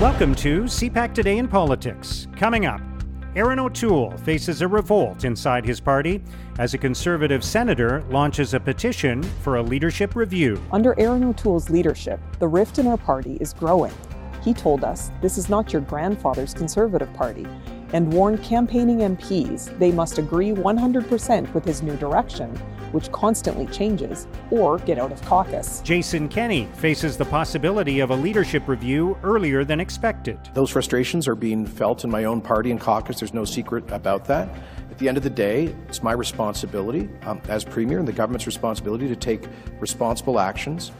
Welcome to CPAC Today in Politics. Coming up, Erin O'Toole faces a revolt inside his party as a Conservative senator launches a petition for a leadership review. Under Erin O'Toole's leadership, the rift in our party is growing. He told us, "This is not your grandfather's Conservative Party," and warned campaigning MPs they must agree 100% with his new direction, which constantly changes, or get out of caucus. Jason Kenney faces the possibility of a leadership review earlier than expected. Those frustrations are being felt in my own party and caucus. There's no secret about that. At the end of the day, it's my responsibility as Premier and the government's responsibility to take responsible actions.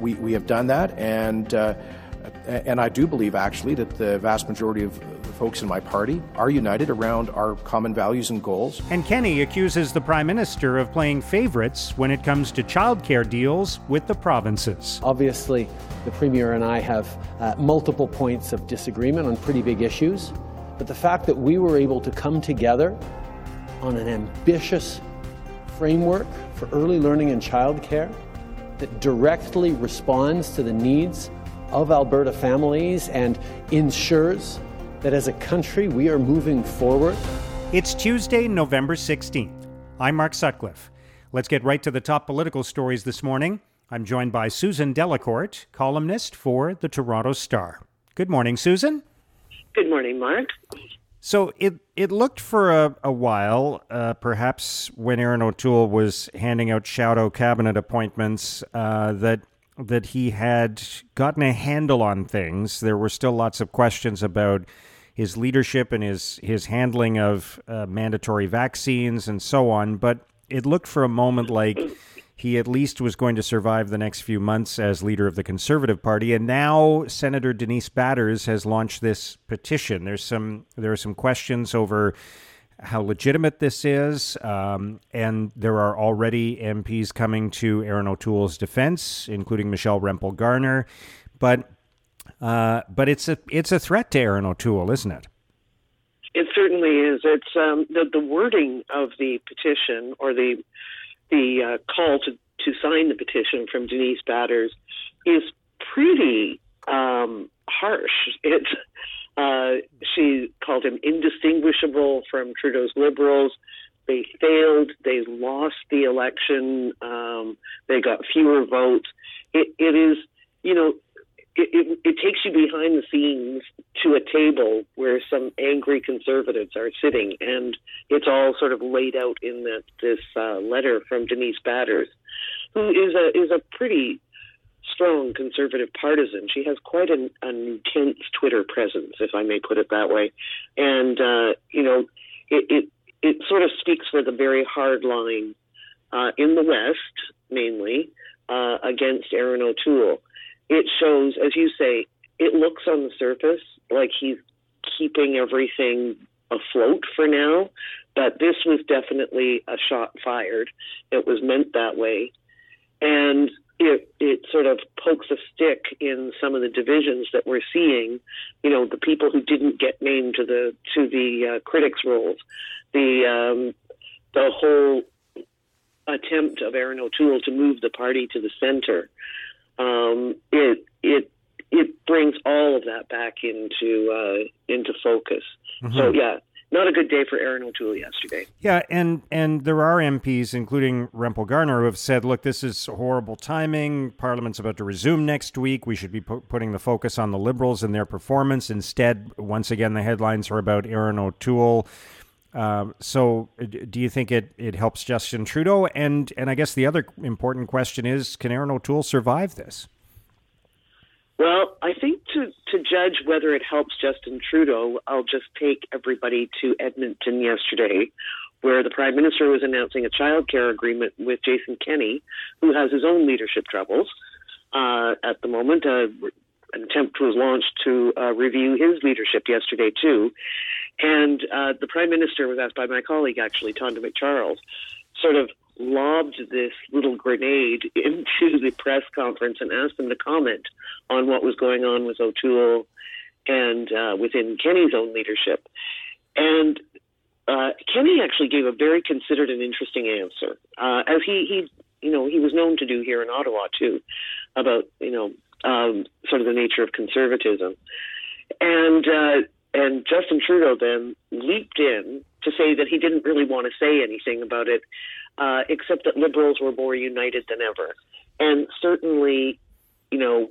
We have done that, and I do believe, actually, that the vast majority of folks in my party are united around our common values and goals. And Kenney accuses the Prime Minister of playing favorites when it comes to childcare deals with the provinces. Obviously, the Premier and I have multiple points of disagreement on pretty big issues, but the fact that we were able to come together on an ambitious framework for early learning and childcare that directly responds to the needs of Alberta families and ensures that as a country, we are moving forward. It's Tuesday, November 16th. I'm Mark Sutcliffe. Let's get right to the top political stories this morning. I'm joined by Susan Delacourt, columnist for the Toronto Star. Good morning, Susan. Good morning, Mark. So it looked for a while, perhaps when Erin O'Toole was handing out shadow cabinet appointments, that he had gotten a handle on things. There were still lots of questions about his leadership and his handling of mandatory vaccines and so on, but it looked for a moment like he at least was going to survive the next few months as leader of the Conservative Party. And now Senator Denise Batters has launched this petition. There are some questions over how legitimate this is, and there are already MPs coming to Erin O'Toole's defense, including Michelle Rempel-Garner. But it's a threat to Erin O'Toole, isn't it? It certainly is. It's the wording of the petition, or the call to sign the petition from Denise Batters, is pretty harsh. It's she called him indistinguishable from Trudeau's Liberals. They failed. They lost the election. They got fewer votes. It takes you behind the scenes to a table where some angry Conservatives are sitting, and it's all sort of laid out in this letter from Denise Batters, who is a pretty strong Conservative partisan. She has quite an intense Twitter presence, if I may put it that way, and it sort of speaks for the very hard line in the West, mainly against Erin O'Toole. It shows, as you say, it looks on the surface like he's keeping everything afloat for now, but this was definitely a shot fired. It was meant that way, and It sort of pokes a stick in some of the divisions that we're seeing. You know, the people who didn't get named to the critics' rolls, the whole attempt of Erin O'Toole to move the party to the centre. It brings all of that back into focus. Mm-hmm. So yeah. Not a good day for Erin O'Toole yesterday. Yeah, and there are MPs, including Rempel-Garner, who have said, look, this is horrible timing. Parliament's about to resume next week. We should be putting the focus on the Liberals and their performance. Instead, once again, the headlines are about Erin O'Toole. So do you think it helps Justin Trudeau? And I guess the other important question is, can Erin O'Toole survive this? Well, I think to judge whether it helps Justin Trudeau, I'll just take everybody to Edmonton yesterday, where the Prime Minister was announcing a childcare agreement with Jason Kenney, who has his own leadership troubles at the moment. An attempt was launched to review his leadership yesterday, too. And the Prime Minister was asked by my colleague, actually, Tonda McCharles, sort of lobbed this little grenade into the press conference and asked them to comment on what was going on with O'Toole and within Kenney's own leadership. And Kenney actually gave a very considered and interesting answer, as he was known to do here in Ottawa too, about sort of the nature of conservatism. And Justin Trudeau then leaped in to say that he didn't really want to say anything about it, except that Liberals were more united than ever. And certainly, you know,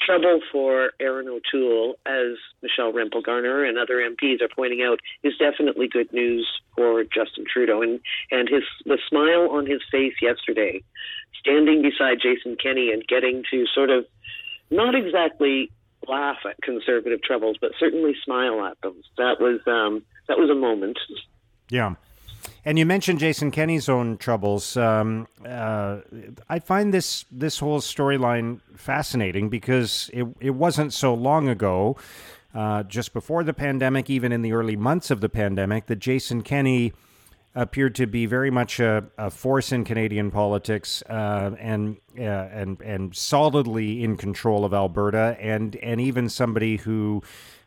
trouble for Erin O'Toole, as Michelle Rempel-Garner and other MPs are pointing out, is definitely good news for Justin Trudeau. And the smile on his face yesterday, standing beside Jason Kenney and getting to sort of not exactly laugh at Conservative troubles, but certainly smile at them. That was a moment. Yeah. And you mentioned Jason Kenney's own troubles. I find this whole storyline fascinating because it wasn't so long ago, just before the pandemic, even in the early months of the pandemic, that Jason Kenney appeared to be very much a force in Canadian politics and solidly in control of Alberta, and even somebody who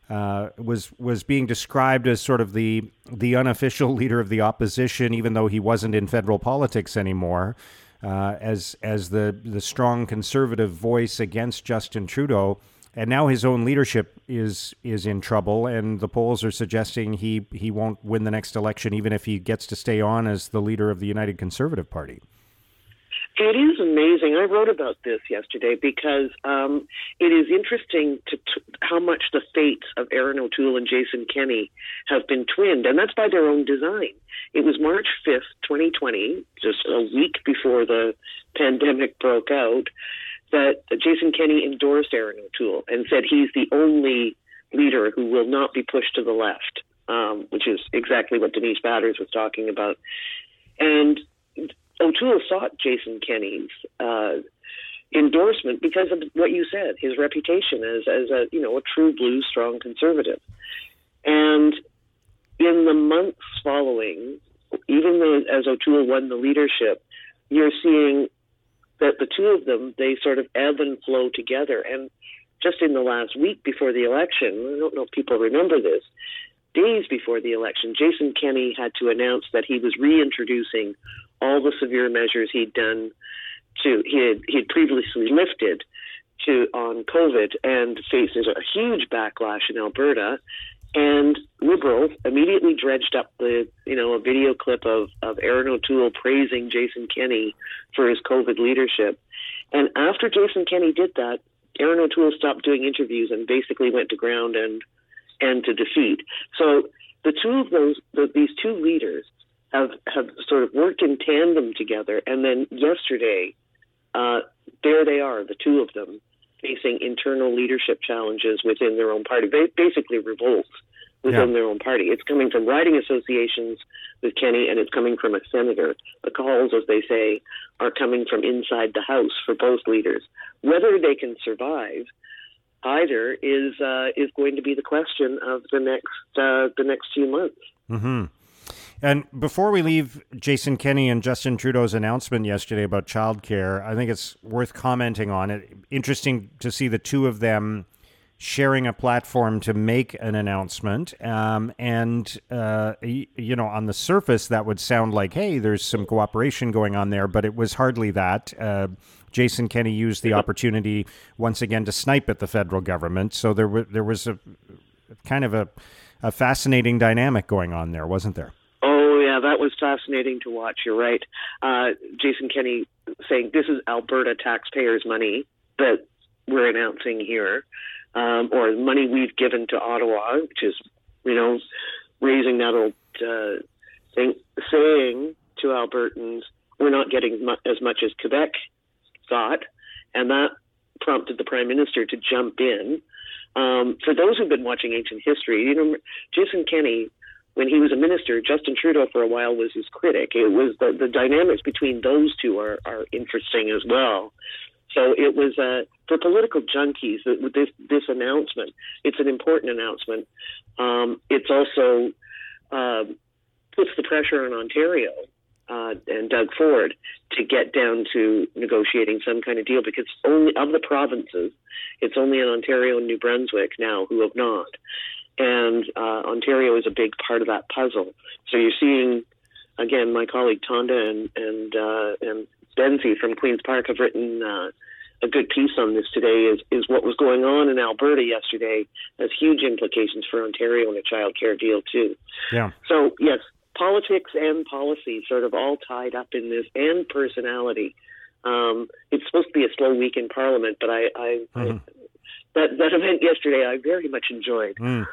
was being described as sort of the unofficial leader of the opposition, even though he wasn't in federal politics anymore, as the strong Conservative voice against Justin Trudeau. And now his own leadership is in trouble, and the polls are suggesting he won't win the next election, even if he gets to stay on as the leader of the United Conservative Party. It is amazing. I wrote about this yesterday because it is interesting how much the fates of Erin O'Toole and Jason Kenney have been twinned, and that's by their own design. It was March 5th, 2020, just a week before the pandemic broke out, that Jason Kenney endorsed Erin O'Toole and said he's the only leader who will not be pushed to the left, which is exactly what Denise Batters was talking about. And O'Toole sought Jason Kenney's endorsement because of what you said, his reputation as a, you know, a true blue, strong Conservative. And in the months following, even as O'Toole won the leadership, you're seeing that the two of them, they sort of ebb and flow together. And just in the last week before the election, I don't know if people remember this, days before the election, Jason Kenney had to announce that he was reintroducing all the severe measures he had previously lifted on COVID, and faces a huge backlash in Alberta. And Liberals immediately dredged up a video clip of Erin O'Toole praising Jason Kenney for his COVID leadership. And after Jason Kenney did that, Erin O'Toole stopped doing interviews and basically went to ground and to defeat. So the two of these two leaders have sort of worked in tandem together. And then yesterday, there they are, the two of them, facing internal leadership challenges within their own party, basically revolts within their own party. It's coming from riding associations with Kenney, and it's coming from a senator. The calls, as they say, are coming from inside the House for both leaders. Whether they can survive either is going to be the question of the next few months. Mm-hmm. And before we leave Jason Kenney and Justin Trudeau's announcement yesterday about childcare, I think it's worth commenting on it. Interesting to see the two of them sharing a platform to make an announcement. On the surface, that would sound like, hey, there's some cooperation going on there, but it was hardly that. Jason Kenney used the opportunity once again to snipe at the federal government. So there was a kind of a fascinating dynamic going on there, wasn't there? Yeah, that was fascinating to watch. You're right. Jason Kenney saying this is Alberta taxpayers' money that we're announcing here, or money we've given to Ottawa, which is, you know, raising that old thing, saying to Albertans, we're not getting as much as Quebec got. And that prompted the Prime Minister to jump in. For those who've been watching ancient history, you know, Jason Kenney, when he was a minister, Justin Trudeau for a while was his critic. It was the dynamics between those two are interesting as well. So it was for political junkies, this announcement. It's an important announcement. It's also puts the pressure on Ontario and Doug Ford to get down to negotiating some kind of deal, because only of the provinces, it's only in Ontario and New Brunswick now who have not. And Ontario is a big part of that puzzle. So you're seeing, again, my colleague Tonda and Benzie from Queen's Park have written a good piece on this today is what was going on in Alberta yesterday has huge implications for Ontario and a child care deal too. Yeah. So yes, politics and policy sort of all tied up in this, and personality. It's supposed to be a slow week in Parliament, but that event yesterday I very much enjoyed. Mm.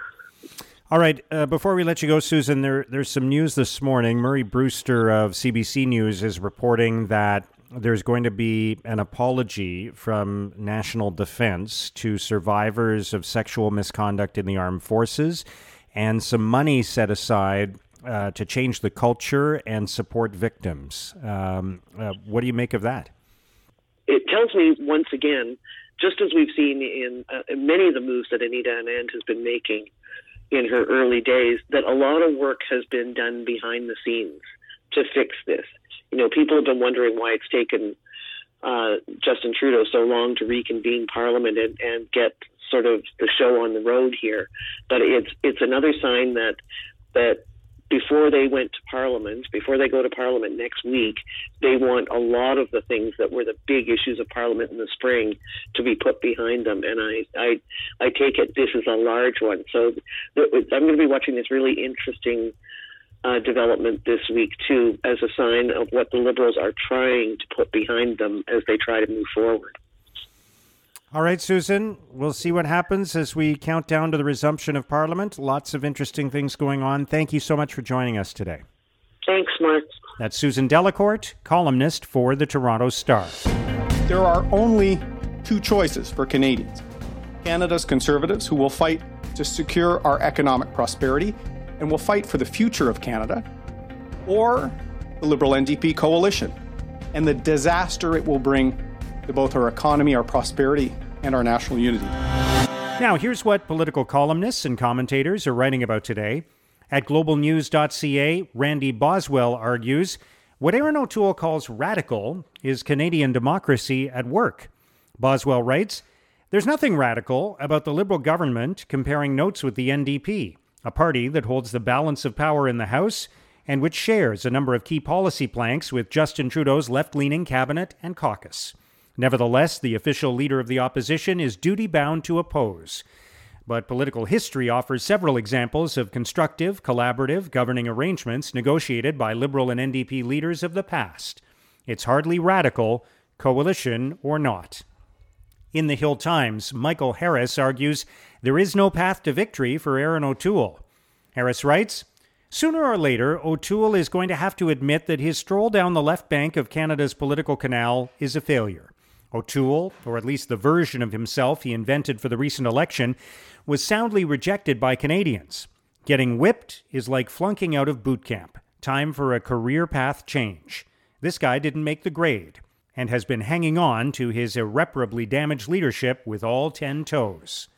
All right, before we let you go, Susan, there's some news this morning. Murray Brewster of CBC News is reporting that there's going to be an apology from National Defense to survivors of sexual misconduct in the armed forces, and some money set aside to change the culture and support victims. What do you make of that? It tells me, once again, just as we've seen in many of the moves that Anita Anand has been making in her early days, that a lot of work has been done behind the scenes to fix this. You know, people have been wondering why it's taken Justin Trudeau so long to reconvene Parliament and get sort of the show on the road here. But it's another sign that before they go to Parliament next week, they want a lot of the things that were the big issues of Parliament in the spring to be put behind them. And I take it this is a large one. So I'm going to be watching this really interesting development this week, too, as a sign of what the Liberals are trying to put behind them as they try to move forward. All right, Susan, we'll see what happens as we count down to the resumption of Parliament. Lots of interesting things going on. Thank you so much for joining us today. Thanks, Mark. That's Susan Delacourt, columnist for the Toronto Star. There are only two choices for Canadians. Canada's Conservatives, who will fight to secure our economic prosperity and will fight for the future of Canada, or the Liberal NDP coalition and the disaster it will bring to both our economy, our prosperity, and our national unity. Now, here's what political columnists and commentators are writing about today. At globalnews.ca, Randy Boswell argues, what Erin O'Toole calls radical is Canadian democracy at work. Boswell writes, there's nothing radical about the Liberal government comparing notes with the NDP, a party that holds the balance of power in the House and which shares a number of key policy planks with Justin Trudeau's left-leaning cabinet and caucus. Nevertheless, the official leader of the opposition is duty-bound to oppose. But political history offers several examples of constructive, collaborative, governing arrangements negotiated by Liberal and NDP leaders of the past. It's hardly radical, coalition or not. In the Hill Times, Michael Harris argues there is no path to victory for Erin O'Toole. Harris writes, sooner or later, O'Toole is going to have to admit that his stroll down the left bank of Canada's political canal is a failure. O'Toole, or at least the version of himself he invented for the recent election, was soundly rejected by Canadians. Getting whipped is like flunking out of boot camp. Time for a career path change. This guy didn't make the grade and has been hanging on to his irreparably damaged leadership with all 10 toes.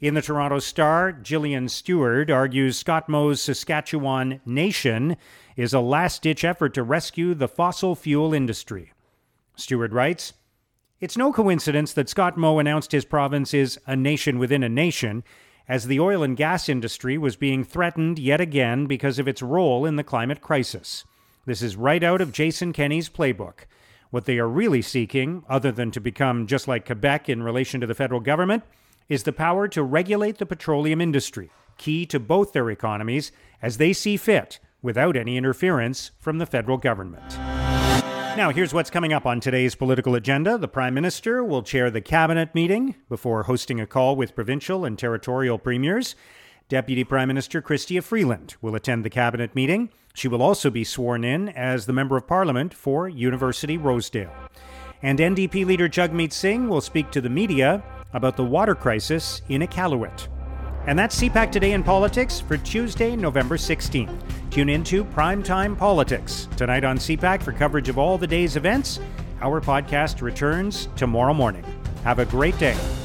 In the Toronto Star, Gillian Stewart argues Scott Moe's Saskatchewan Nation is a last-ditch effort to rescue the fossil fuel industry. Stewart writes, it's no coincidence that Scott Moe announced his province is a nation within a nation, as the oil and gas industry was being threatened yet again because of its role in the climate crisis. This is right out of Jason Kenney's playbook. What they are really seeking, other than to become just like Quebec in relation to the federal government, is the power to regulate the petroleum industry, key to both their economies, as they see fit, without any interference from the federal government. Now, here's what's coming up on today's political agenda. The Prime Minister will chair the Cabinet meeting before hosting a call with provincial and territorial premiers. Deputy Prime Minister Chrystia Freeland will attend the Cabinet meeting. She will also be sworn in as the Member of Parliament for University Rosedale. And NDP leader Jagmeet Singh will speak to the media about the water crisis in Iqaluit. And that's CPAC Today in Politics for Tuesday, November 16th. Tune into Primetime Politics tonight on CPAC for coverage of all the day's events. Our podcast returns tomorrow morning. Have a great day.